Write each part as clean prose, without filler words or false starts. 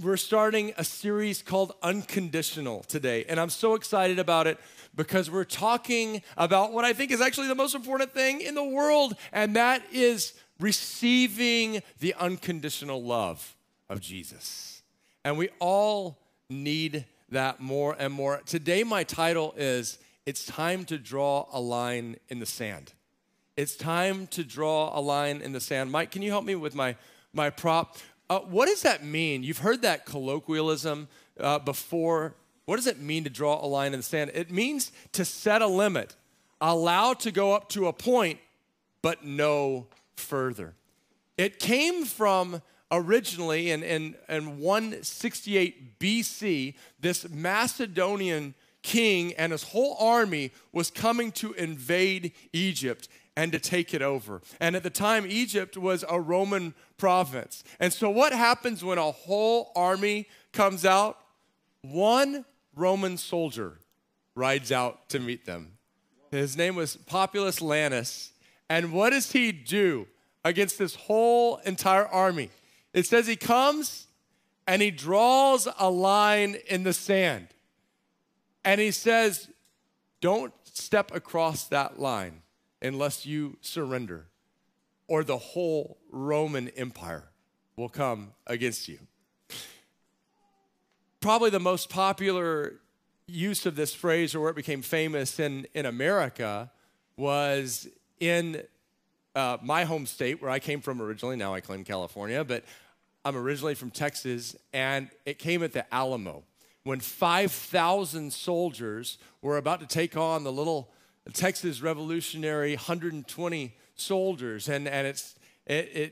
We're starting a series called Unconditional today, and I'm so excited about it because we're talking about what I think is actually the most important thing in the world, and that is receiving the unconditional love of Jesus. And we all need that more and more. Today, my title is, It's Time to Draw a Line in the Sand. It's time to draw a line in the sand. Mike, can you help me with my prop? What does that mean? You've heard that colloquialism before. What does it mean to draw a line in the sand? It means to set a limit, allow to go up to a point, but no further. It came from originally in 168 BC, this Macedonian king and his whole army was coming to invade Egypt and to take it over. And at the time, Egypt was a Roman province. And so what happens when a whole army comes out? One Roman soldier rides out to meet them. His name was Populus Lannis. And what does he do against this whole entire army? It says he comes and he draws a line in the sand. And he says, don't step across that line unless you surrender, or the whole Roman Empire will come against you. Probably the most popular use of this phrase, or where it became famous in America, was in my home state, where I came from originally. Now I claim California, but I'm originally from Texas, and it came at the Alamo, when 5,000 soldiers were about to take on the little Texas Revolutionary 120 soldiers, and it's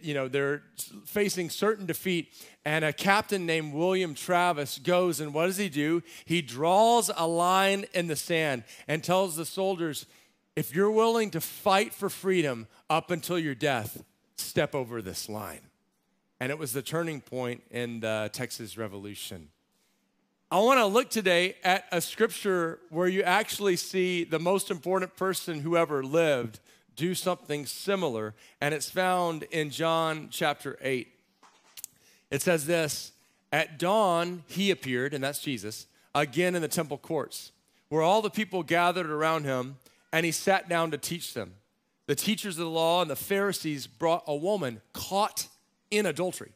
you know, they're facing certain defeat, and a captain named William Travis goes, and what does he do? He draws a line in the sand and tells the soldiers, if you're willing to fight for freedom up until your death, step over this line. And it was the turning point in the Texas Revolution. I want to look today at a scripture where you actually see the most important person who ever lived do something similar, and it's found in John chapter 8. It says this, at dawn he appeared, and that's Jesus, again in the temple courts, where all the people gathered around him, and he sat down to teach them. The teachers of the law and the Pharisees brought a woman caught in adultery.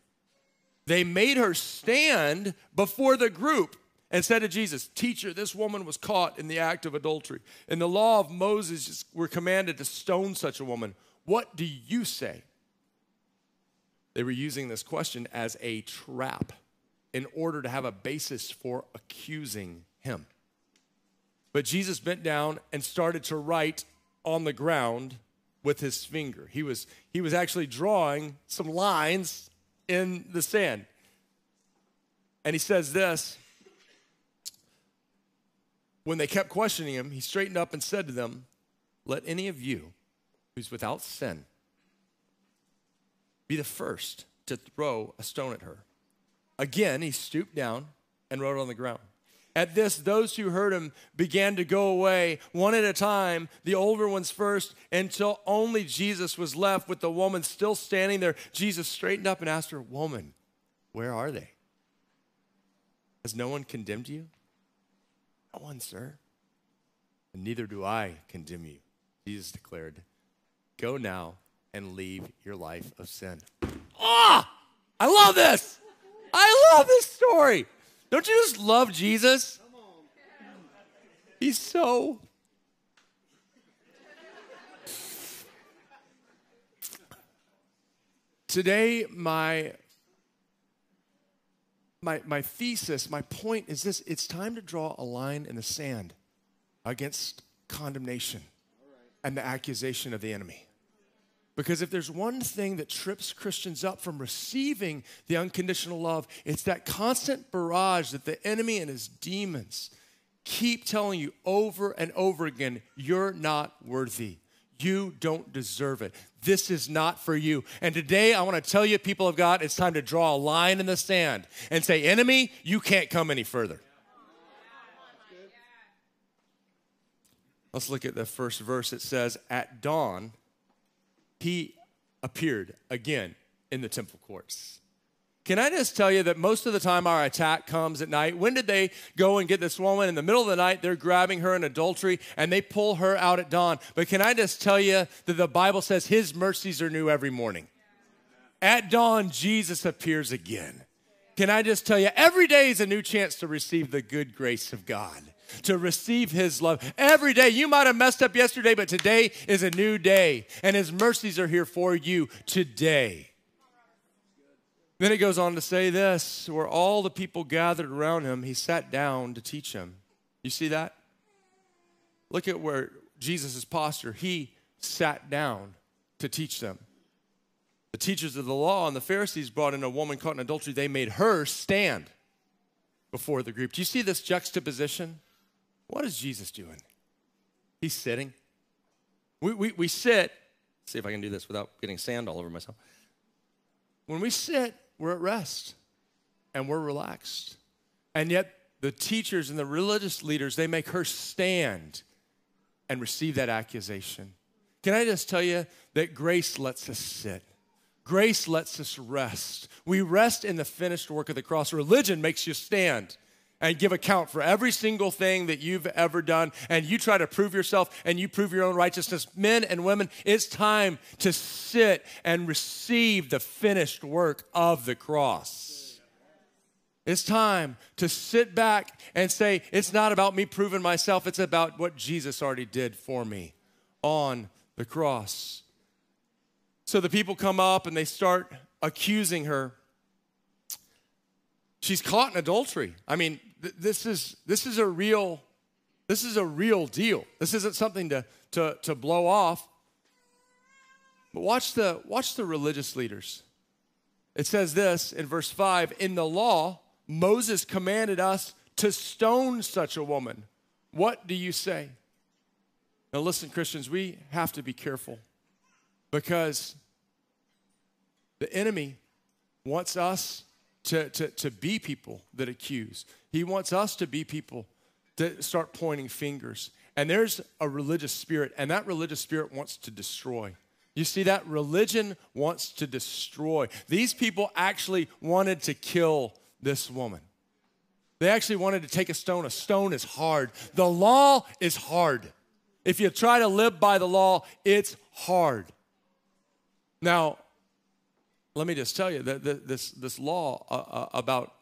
They made her stand before the group and said to Jesus, teacher, this woman was caught in the act of adultery. In the law of Moses, we're commanded to stone such a woman. What do you say? They were using this question as a trap in order to have a basis for accusing him. But Jesus bent down and started to write on the ground with his finger. He was actually drawing some lines in the sand. And he says this, when they kept questioning him, he straightened up and said to them, let any of you who's without sin be the first to throw a stone at her. Again, he stooped down and wrote on the ground. At this, those who heard him began to go away one at a time, the older ones first, until only Jesus was left with the woman still standing there. Jesus straightened up and asked her, woman, where are they? Has no one condemned you? No one, sir. And neither do I condemn you, Jesus declared. Go now and leave your life of sin. Ah! I love this! I love this story! Don't you just love Jesus? He's so. Today, my thesis, my point is this. It's time to draw a line in the sand against condemnation and the accusation of the enemy. Because if there's one thing that trips Christians up from receiving the unconditional love, it's that constant barrage that the enemy and his demons keep telling you over and over again, you're not worthy. You don't deserve it. This is not for you. And today I want to tell you, people of God, it's time to draw a line in the sand and say, enemy, you can't come any further. Let's look at the first verse. It says, at dawn, he appeared again in the temple courts. Can I just tell you that most of the time our attack comes at night? When did they go and get this woman? In the middle of the night, they're grabbing her in adultery, and they pull her out at dawn. But can I just tell you that the Bible says his mercies are new every morning. At dawn, Jesus appears again. Can I just tell you, every day is a new chance to receive the good grace of God, to receive his love. Every day, you might have messed up yesterday, but today is a new day, and his mercies are here for you today. Then it goes on to say this, where all the people gathered around him, he sat down to teach them. You see that? Look at where Jesus' posture. He sat down to teach them. The teachers of the law and the Pharisees brought in a woman caught in adultery. They made her stand before the group. Do you see this juxtaposition? What is Jesus doing? He's sitting. We sit. Let's see if I can do this without getting sand all over myself. When we sit, we're at rest and we're relaxed. And yet the teachers and the religious leaders, they make her stand and receive that accusation. Can I just tell you that grace lets us sit? Grace lets us rest. We rest in the finished work of the cross. Religion makes you stand and give account for every single thing that you've ever done, and you try to prove yourself, and you prove your own righteousness. Men and women, it's time to sit and receive the finished work of the cross. It's time to sit back and say, it's not about me proving myself. It's about what Jesus already did for me on the cross. So the people come up and they start accusing her. She's caught in adultery. I mean, this is a real deal. This isn't something to blow off. But watch the religious leaders. It says this in verse 5, in the law, Moses commanded us to stone such a woman. What do you say? Now listen, Christians, we have to be careful, because the enemy wants us to be people that accuse. He wants us to be people that start pointing fingers. And there's a religious spirit, and that religious spirit wants to destroy. You see that? Religion wants to destroy. These people actually wanted to kill this woman. They actually wanted to take a stone. A stone is hard. The law is hard. If you try to live by the law, it's hard. Now, let me just tell you that this law about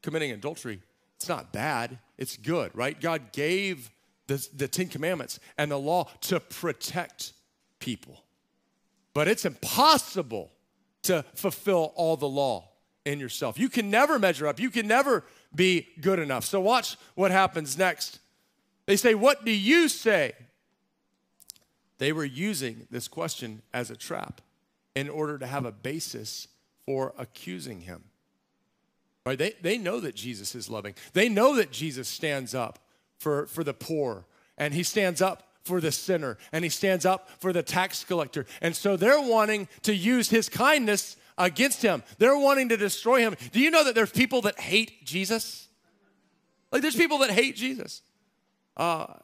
committing adultery, it's not bad, it's good, right? God gave the Ten Commandments and the law to protect people. But it's impossible to fulfill all the law in yourself. You can never measure up. You can never be good enough. So watch what happens next. They say, what do you say? They were using this question as a trap in order to have a basis for accusing him. Right? They know that Jesus is loving. They know that Jesus stands up for the poor, and he stands up for the sinner, and he stands up for the tax collector. And so they're wanting to use his kindness against him. They're wanting to destroy him. Do you know that there's people that hate Jesus? Like, there's people that hate Jesus. You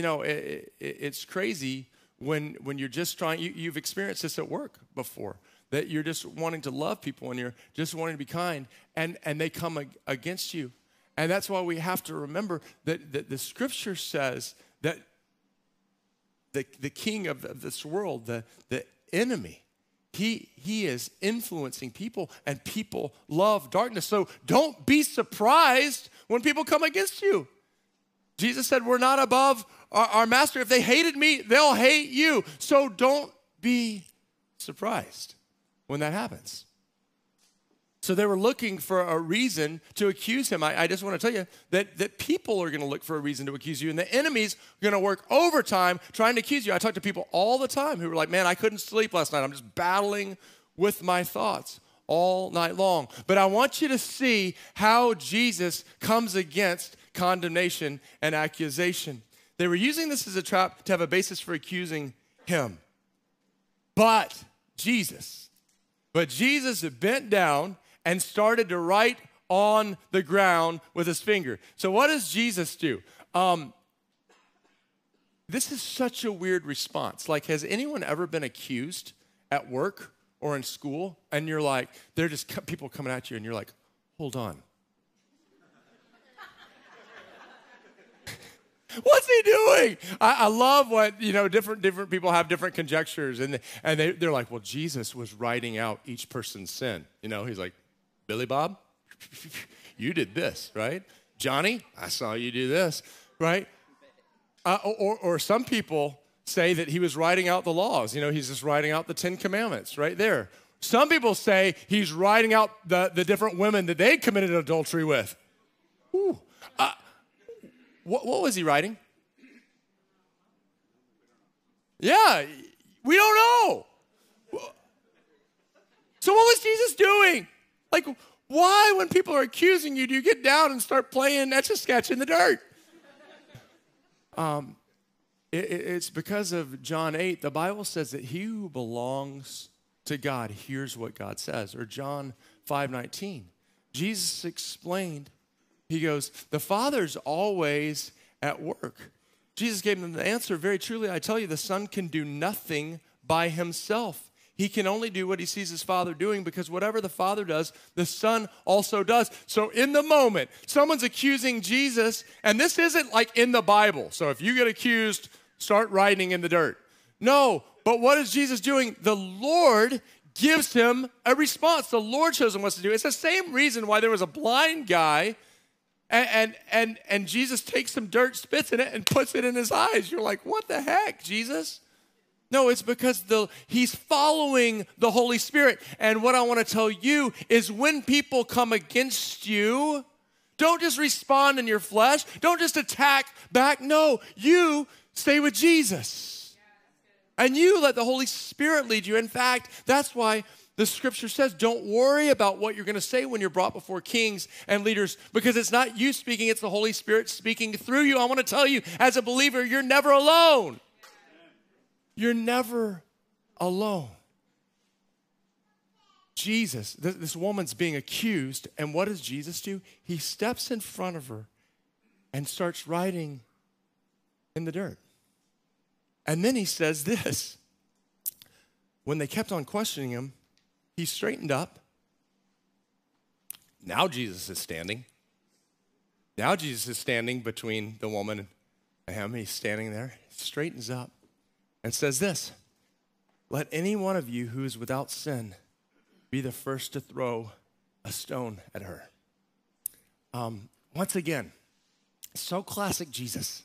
know, it's crazy. When you're just trying, you've experienced this at work before, that you're just wanting to love people and you're just wanting to be kind, and they come against you. And that's why we have to remember that the scripture says that the king of this world, the enemy, he is influencing people, and people love darkness. So don't be surprised when people come against you. Jesus said, we're not above our master. If they hated me, they'll hate you. So don't be surprised when that happens. So they were looking for a reason to accuse him. I just want to tell you that people are going to look for a reason to accuse you, and the enemy's going to work overtime trying to accuse you. I talk to people all the time who were like, man, I couldn't sleep last night. I'm just battling with my thoughts all night long. But I want you to see how Jesus comes against condemnation and accusation. They were using this as a trap to have a basis for accusing him. But Jesus bent down and started to write on the ground with his finger. So what does Jesus do? This is such a weird response. Like, has anyone ever been accused at work or in school, and you're like, they're just people coming at you, and you're like, hold on. What's he doing? I love what, you know, different people have different conjectures, and they're like, well, Jesus was writing out each person's sin. You know, he's like, Billy Bob, you did this, right? Johnny, I saw you do this, right? Or some people say that he was writing out the laws. You know, he's just writing out the 10 Commandments right there. Some people say he's writing out the different women that they committed adultery with. Ooh. What was he writing? Yeah, we don't know. So what was Jesus doing? Like, why, when people are accusing you, do you get down and start playing Etch-a-Sketch in the dirt? It's because of John 8. The Bible says that he who belongs to God hears what God says. Or John 5:19. Jesus explained. He goes, the Father's always at work. Jesus gave them the answer, very truly, I tell you, the Son can do nothing by himself. He can only do what he sees his Father doing, because whatever the Father does, the Son also does. So in the moment, someone's accusing Jesus, and this isn't like in the Bible. So if you get accused, start writing in the dirt. No, but what is Jesus doing? The Lord gives him a response. The Lord shows him what to do. It's the same reason why there was a blind guy and Jesus takes some dirt, spits in it, and puts it in his eyes. You're like, what the heck, Jesus? No, it's because he's following the Holy Spirit. And what I want to tell you is, when people come against you, don't just respond in your flesh. Don't just attack back. No, you stay with Jesus. And you let the Holy Spirit lead you. In fact, that's why the scripture says, don't worry about what you're going to say when you're brought before kings and leaders, because it's not you speaking, it's the Holy Spirit speaking through you. I want to tell you, as a believer, you're never alone. You're never alone. Jesus, this woman's being accused, and what does Jesus do? He steps in front of her and starts writing in the dirt. And then he says this. When they kept on questioning him, he straightened up. Now Jesus is standing. Now Jesus is standing between the woman and him. He's standing there, straightens up, and says this: let any one of you who is without sin be the first to throw a stone at her. Once again, so classic Jesus.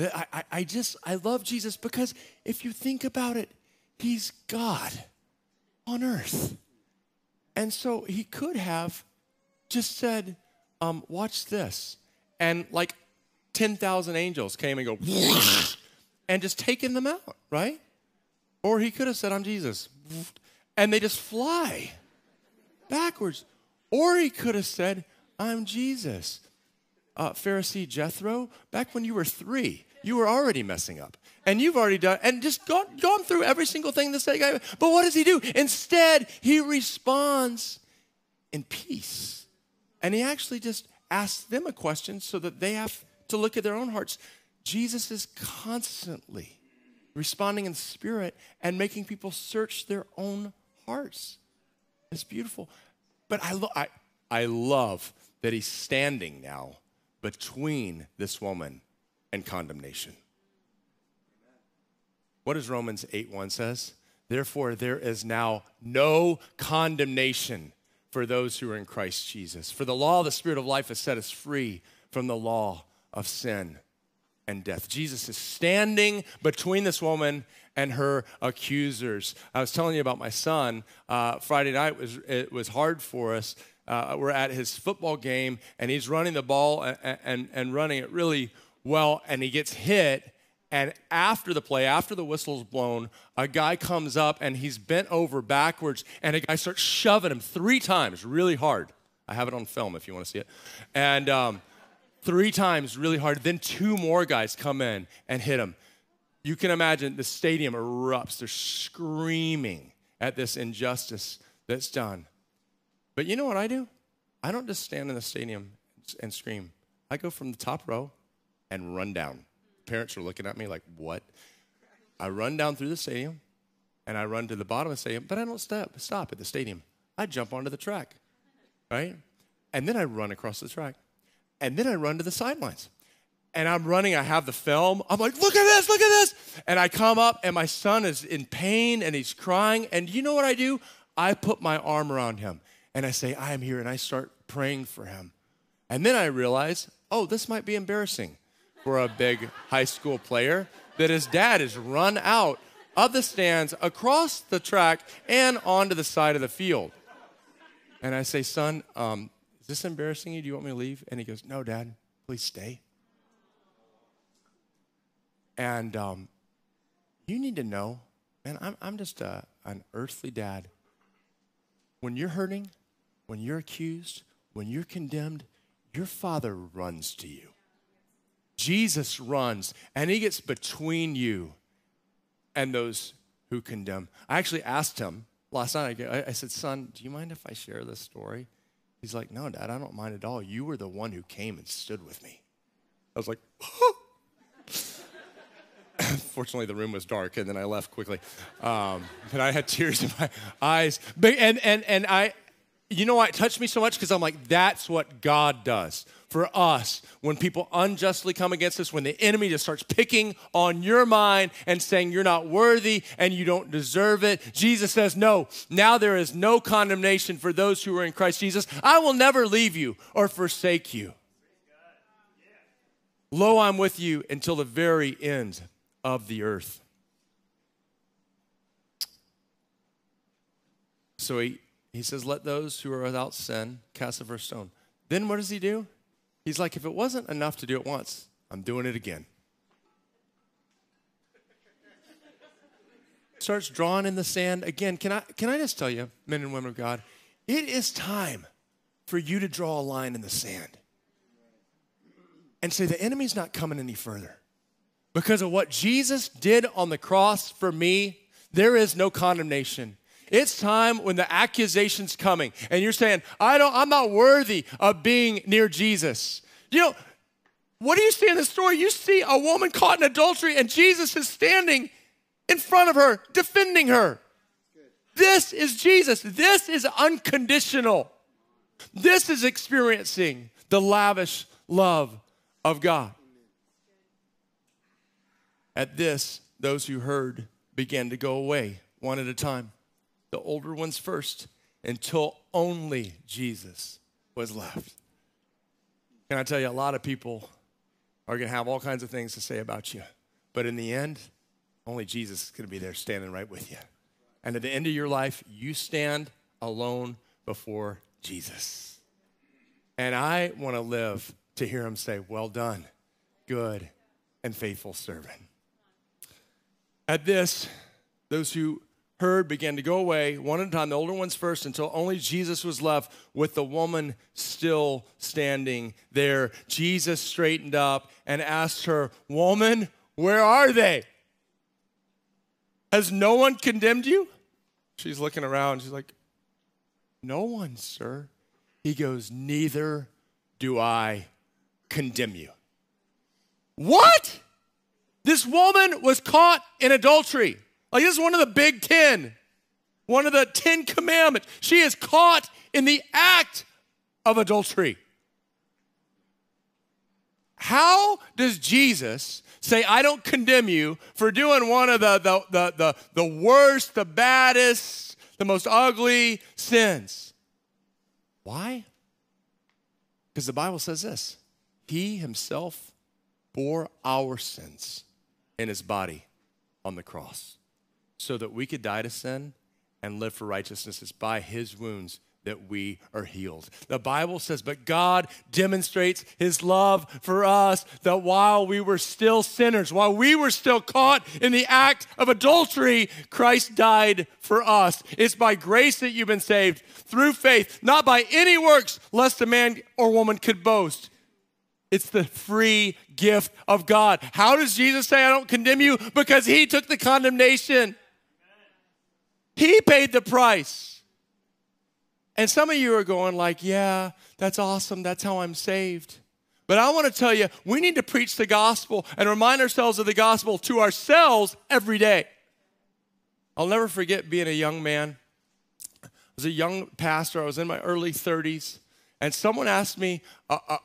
I love Jesus, because if you think about it, he's God on earth. And so he could have just said, watch this. And like 10,000 angels came and go, and just taken them out, right? Or he could have said, I'm Jesus. And they just fly backwards. Or he could have said, I'm Jesus. Pharisee Jethro, back when you were 3, you were already messing up. And you've already done, and just gone through every single thing this guy. But what does he do? Instead, he responds in peace. And he actually just asks them a question so that they have to look at their own hearts. Jesus is constantly responding in spirit and making people search their own hearts. It's beautiful. But I love that he's standing now between this woman and condemnation. What does Romans 8:1 says? Therefore, there is now no condemnation for those who are in Christ Jesus. For the law of the Spirit of life has set us free from the law of sin and death. Jesus is standing between this woman and her accusers. I was telling you about my son. Friday night, it was hard for us. We're at his football game, and he's running the ball and running it really well, and he gets hit. And after the play, after the whistle's blown, a guy comes up, and he's bent over backwards, and a guy starts shoving him 3 times really hard. I have it on film if you want to see it. And 3 times really hard. Then 2 more guys come in and hit him. You can imagine the stadium erupts. They're screaming at this injustice that's done. But you know what I do? I don't just stand in the stadium and scream. I go from the top row and run down. Parents are looking at me like, what? I run down through the stadium, and I run to the bottom and say, but I don't stop at the stadium. I jump onto the track, right? And then I run across the track. And then I run to the sidelines. And I'm running, I have the film. I'm like, look at this. And I come up and my son is in pain and he's crying. And you know what I do? I put my arm around him and I say, I am here. And I start praying for him. And then I realize, oh, this might be embarrassing for a big high school player that his dad is run out of the stands across the track and onto the side of the field. And I say, son, is this embarrassing you? Do you want me to leave? And he goes, no, Dad, please stay. And you need to know, man, I'm just an earthly dad. When you're hurting, when you're accused, when you're condemned, your Father runs to you. Jesus runs, and he gets between you and those who condemn. I actually asked him last night, I said, son, do you mind if I share this story? He's like, no, Dad, I don't mind at all. You were the one who came and stood with me. I was like, oh. Fortunately, the room was dark, and then I left quickly. And I had tears in my eyes. But, and I, you know why it touched me so much? Because I'm like, that's what God does for us when people unjustly come against us, when the enemy just starts picking on your mind and saying you're not worthy and you don't deserve it. Jesus says, no, now there is no condemnation for those who are in Christ Jesus. I will never leave you or forsake you. Lo, I'm with you until the very end of the earth. So he says, let those who are without sin cast the first stone. Then what does he do? He's like, if it wasn't enough to do it once, I'm doing it again. Starts drawing in the sand again. Can I just tell you, men and women of God, it is time for you to draw a line in the sand and say the enemy's not coming any further. Because of what Jesus did on the cross for me, there is no condemnation. It's time when the accusation's coming and you're saying, I'm not worthy of being near Jesus. You know, what do you see in the story? You see a woman caught in adultery and Jesus is standing in front of her, defending her. This is Jesus. This is unconditional. This is experiencing the lavish love of God. At this, those who heard began to go away one at a time, the older ones first, until only Jesus was left. Can I tell you, a lot of people are going to have all kinds of things to say about you. But in the end, only Jesus is going to be there standing right with you. And at the end of your life, you stand alone before Jesus. And I want to live to hear him say, well done, good and faithful servant. At this, those who heard began to go away one at a time, the older ones first, until only Jesus was left with the woman still standing there. Jesus straightened up and asked her, woman, where are they? Has no one condemned you? She's looking around. She's like, no one, sir. He goes, neither do I condemn you. What? This woman was caught in adultery. Like, this is one of the big 10, one of the 10 commandments. She is caught in the act of adultery. How does Jesus say, I don't condemn you for doing one of the worst, the baddest, the most ugly sins? Why? Because the Bible says this, he himself bore our sins in his body on the cross, so that we could die to sin and live for righteousness. It's by his wounds that we are healed. The Bible says, but God demonstrates his love for us, that while we were still sinners, while we were still caught in the act of adultery, Christ died for us. It's by grace that you've been saved through faith, not by any works, lest a man or woman could boast. It's the free gift of God. How does Jesus say, I don't condemn you? Because he took the condemnation. He paid the price. And some of you are going like, yeah, that's awesome. That's how I'm saved. But I want to tell you, we need to preach the gospel and remind ourselves of the gospel to ourselves every day. I'll never forget being a young man. I was a young pastor. I was in my early 30s. And someone asked me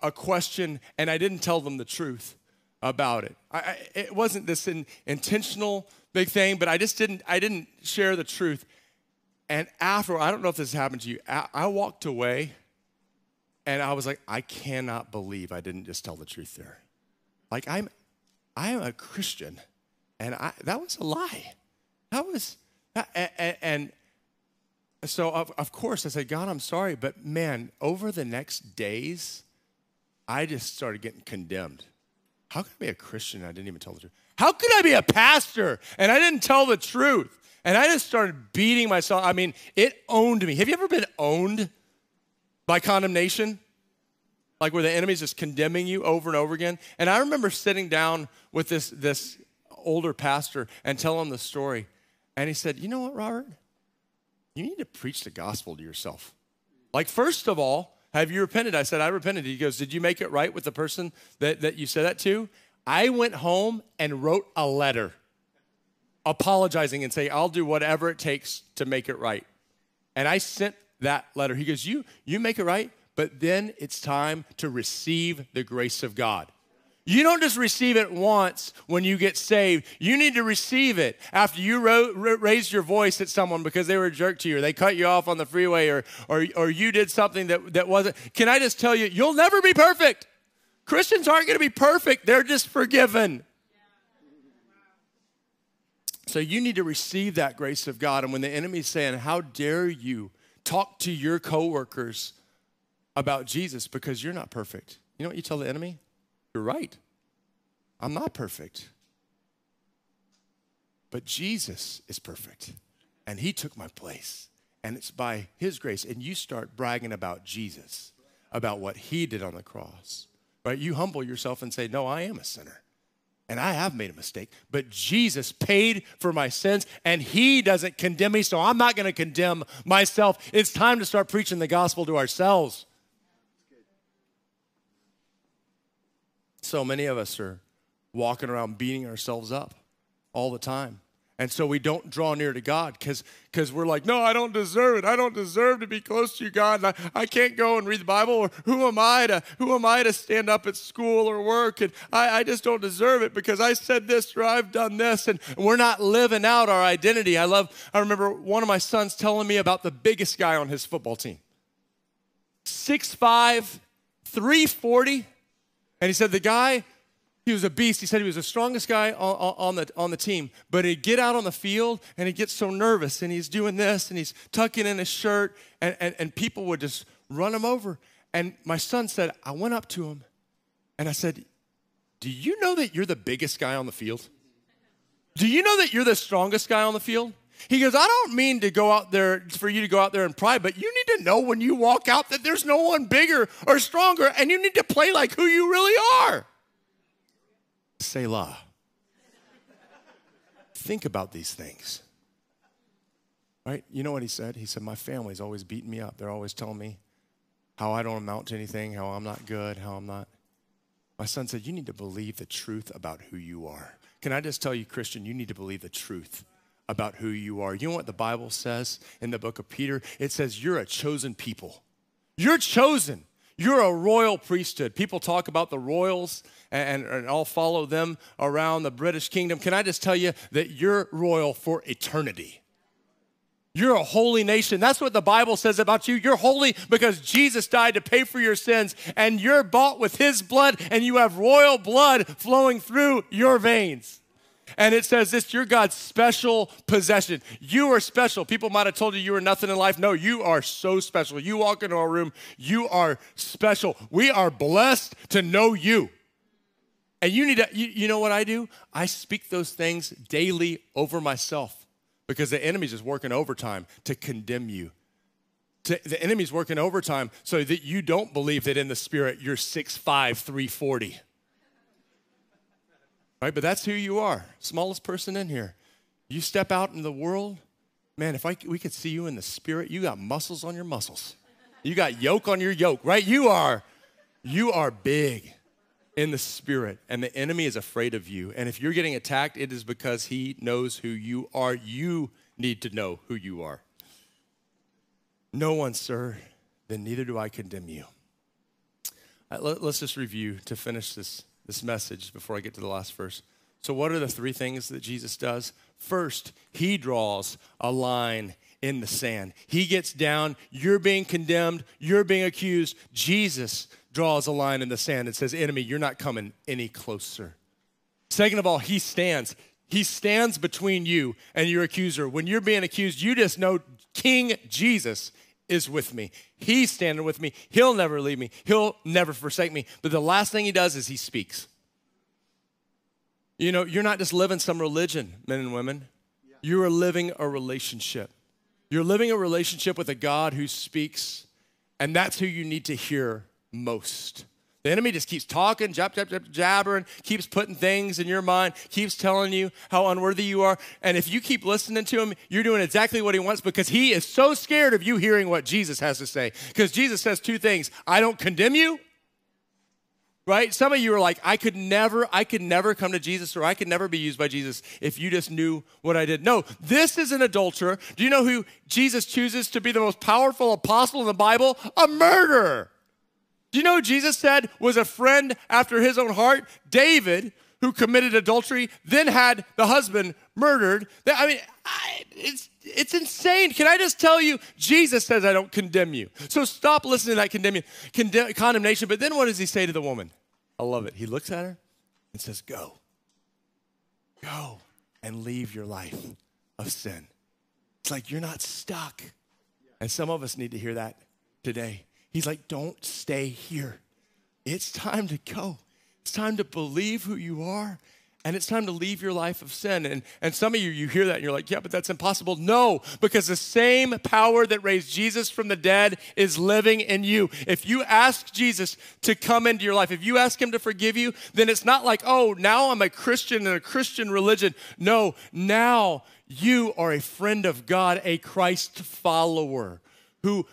a question, and I didn't tell them the truth about it. It wasn't this intentional big thing, but I didn't share the truth. And after, I don't know if this happened to you, I walked away, and I was like, I cannot believe I didn't just tell the truth there. Like, I am a Christian, and that was a lie. That was, and so of course I said, God, I'm sorry, but man, over the next days, I just started getting condemned. How could I be a Christian and I didn't even tell the truth? How could I be a pastor and I didn't tell the truth? And I just started beating myself. I mean, it owned me. Have you ever been owned by condemnation? Like where the enemy's just condemning you over and over again? And I remember sitting down with this older pastor and telling him the story. And he said, you know what, Robert? You need to preach the gospel to yourself. Like, first of all, have you repented? I said, I repented. He goes, did you make it right with the person that you said that to? I went home and wrote a letter apologizing and saying, I'll do whatever it takes to make it right. And I sent that letter. He goes, you make it right, but then it's time to receive the grace of God. You don't just receive it once when you get saved. You need to receive it after you raised your voice at someone because they were a jerk to you, or they cut you off on the freeway, or you did something that wasn't. Can I just tell you, you'll never be perfect. Christians aren't going to be perfect. They're just forgiven. So you need to receive that grace of God. And when the enemy's saying, how dare you talk to your coworkers about Jesus because you're not perfect. You know what you tell the enemy? You're right. I'm not perfect. But Jesus is perfect. And he took my place. And it's by his grace. And you start bragging about Jesus, about what he did on the cross. Right? You humble yourself and say, no, I am a sinner. And I have made a mistake. But Jesus paid for my sins. And he doesn't condemn me. So I'm not going to condemn myself. It's time to start preaching the gospel to ourselves. So many of us are walking around beating ourselves up all the time. And so we don't draw near to God because we're like, no, I don't deserve it. I don't deserve to be close to you, God. And I can't go and read the Bible. Or who am I to stand up at school or work? And I just don't deserve it because I said this or I've done this. And we're not living out our identity. I remember one of my sons telling me about the biggest guy on his football team. 6'5", 340. And he said the guy, he was a beast. He said he was the strongest guy on the team. But he'd get out on the field, and he'd get so nervous, and he's doing this, and he's tucking in his shirt, and people would just run him over. And my son said, I went up to him, and I said, do you know that you're the biggest guy on the field? Do you know that you're the strongest guy on the field? He goes, I don't mean to go out there for you to go out there in pride, but you need to know when you walk out that there's no one bigger or stronger, and you need to play like who you really are. Selah. Think about these things. Right? You know what he said? He said, my family's always beating me up. They're always telling me how I don't amount to anything, how I'm not good, how I'm not. My son said, you need to believe the truth about who you are. Can I just tell you, Christian, you need to believe the truth about who you are. You know what the Bible says in the book of Peter? It says you're a chosen people. You're chosen. You're a royal priesthood. People talk about the royals and I'll follow them around the British kingdom. Can I just tell you that you're royal for eternity? You're a holy nation. That's what the Bible says about you. You're holy because Jesus died to pay for your sins, and you're bought with his blood, and you have royal blood flowing through your veins. And it says this, you're God's special possession. You are special. People might have told you you were nothing in life. No, you are so special. You walk into our room, you are special. We are blessed to know you. And you need to, you know what I do? I speak those things daily over myself because the enemy's just working overtime to condemn you. The enemy's working overtime so that you don't believe that in the spirit you're 6'5", 340. Right, but that's who you are, smallest person in here. You step out in the world, man, if we could see you in the spirit, you got muscles on your muscles. You got yoke on your yoke, right? You are big in the spirit, and the enemy is afraid of you. And if you're getting attacked, it is because he knows who you are. You need to know who you are. No one, sir, then neither do I condemn you. Let's just review to finish this message before I get to the last verse. So what are the three things that Jesus does? First, he draws a line in the sand. He gets down. You're being condemned. You're being accused. Jesus draws a line in the sand and says, enemy, you're not coming any closer. Second of all, he stands. He stands between you and your accuser. When you're being accused, you just know King Jesus is with me. He's standing with me. He'll never leave me. He'll never forsake me. But the last thing he does is he speaks. You know, you're not just living some religion, men and women. Yeah. You are living a relationship. You're living a relationship with a God who speaks, and that's who you need to hear most. The enemy just keeps talking, jabbering, keeps putting things in your mind, keeps telling you how unworthy you are. And if you keep listening to him, you're doing exactly what he wants because he is so scared of you hearing what Jesus has to say. Because Jesus says two things. I don't condemn you, right? Some of you are like, I could never come to Jesus, or I could never be used by Jesus if you just knew what I did. No, this is an adulterer. Do you know who Jesus chooses to be the most powerful apostle in the Bible? A murderer. Do you know Jesus said was a friend after his own heart? David, who committed adultery, then had the husband murdered. I mean, it's insane. Can I just tell you, Jesus says, I don't condemn you. So stop listening to that condemnation. But then what does he say to the woman? I love it. He looks at her and says, go and leave your life of sin. It's like you're not stuck. And some of us need to hear that today. He's like, don't stay here. It's time to go. It's time to believe who you are, and it's time to leave your life of sin. And some of you, you hear that, and you're like, yeah, but that's impossible. No, because the same power that raised Jesus from the dead is living in you. If you ask Jesus to come into your life, if you ask him to forgive you, then it's not like, oh, now I'm a Christian in a Christian religion. No, now you are a friend of God, a Christ follower who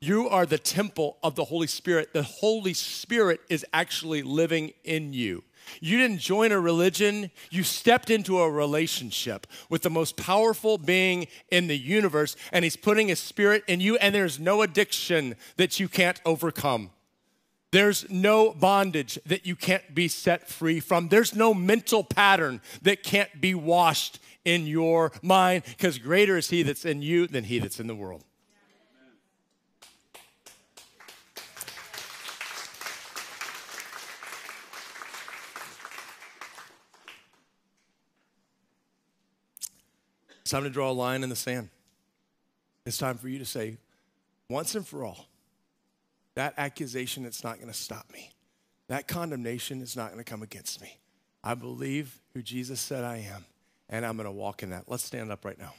you are the temple of the Holy Spirit. The Holy Spirit is actually living in you. You didn't join a religion. You stepped into a relationship with the most powerful being in the universe, and he's putting his spirit in you, and there's no addiction that you can't overcome. There's no bondage that you can't be set free from. There's no mental pattern that can't be washed in your mind, because greater is he that's in you than he that's in the world. It's time to draw a line in the sand. It's time for you to say, once and for all, that accusation, it's not going to stop me. That condemnation is not going to come against me. I believe who Jesus said I am, and I'm going to walk in that. Let's stand up right now.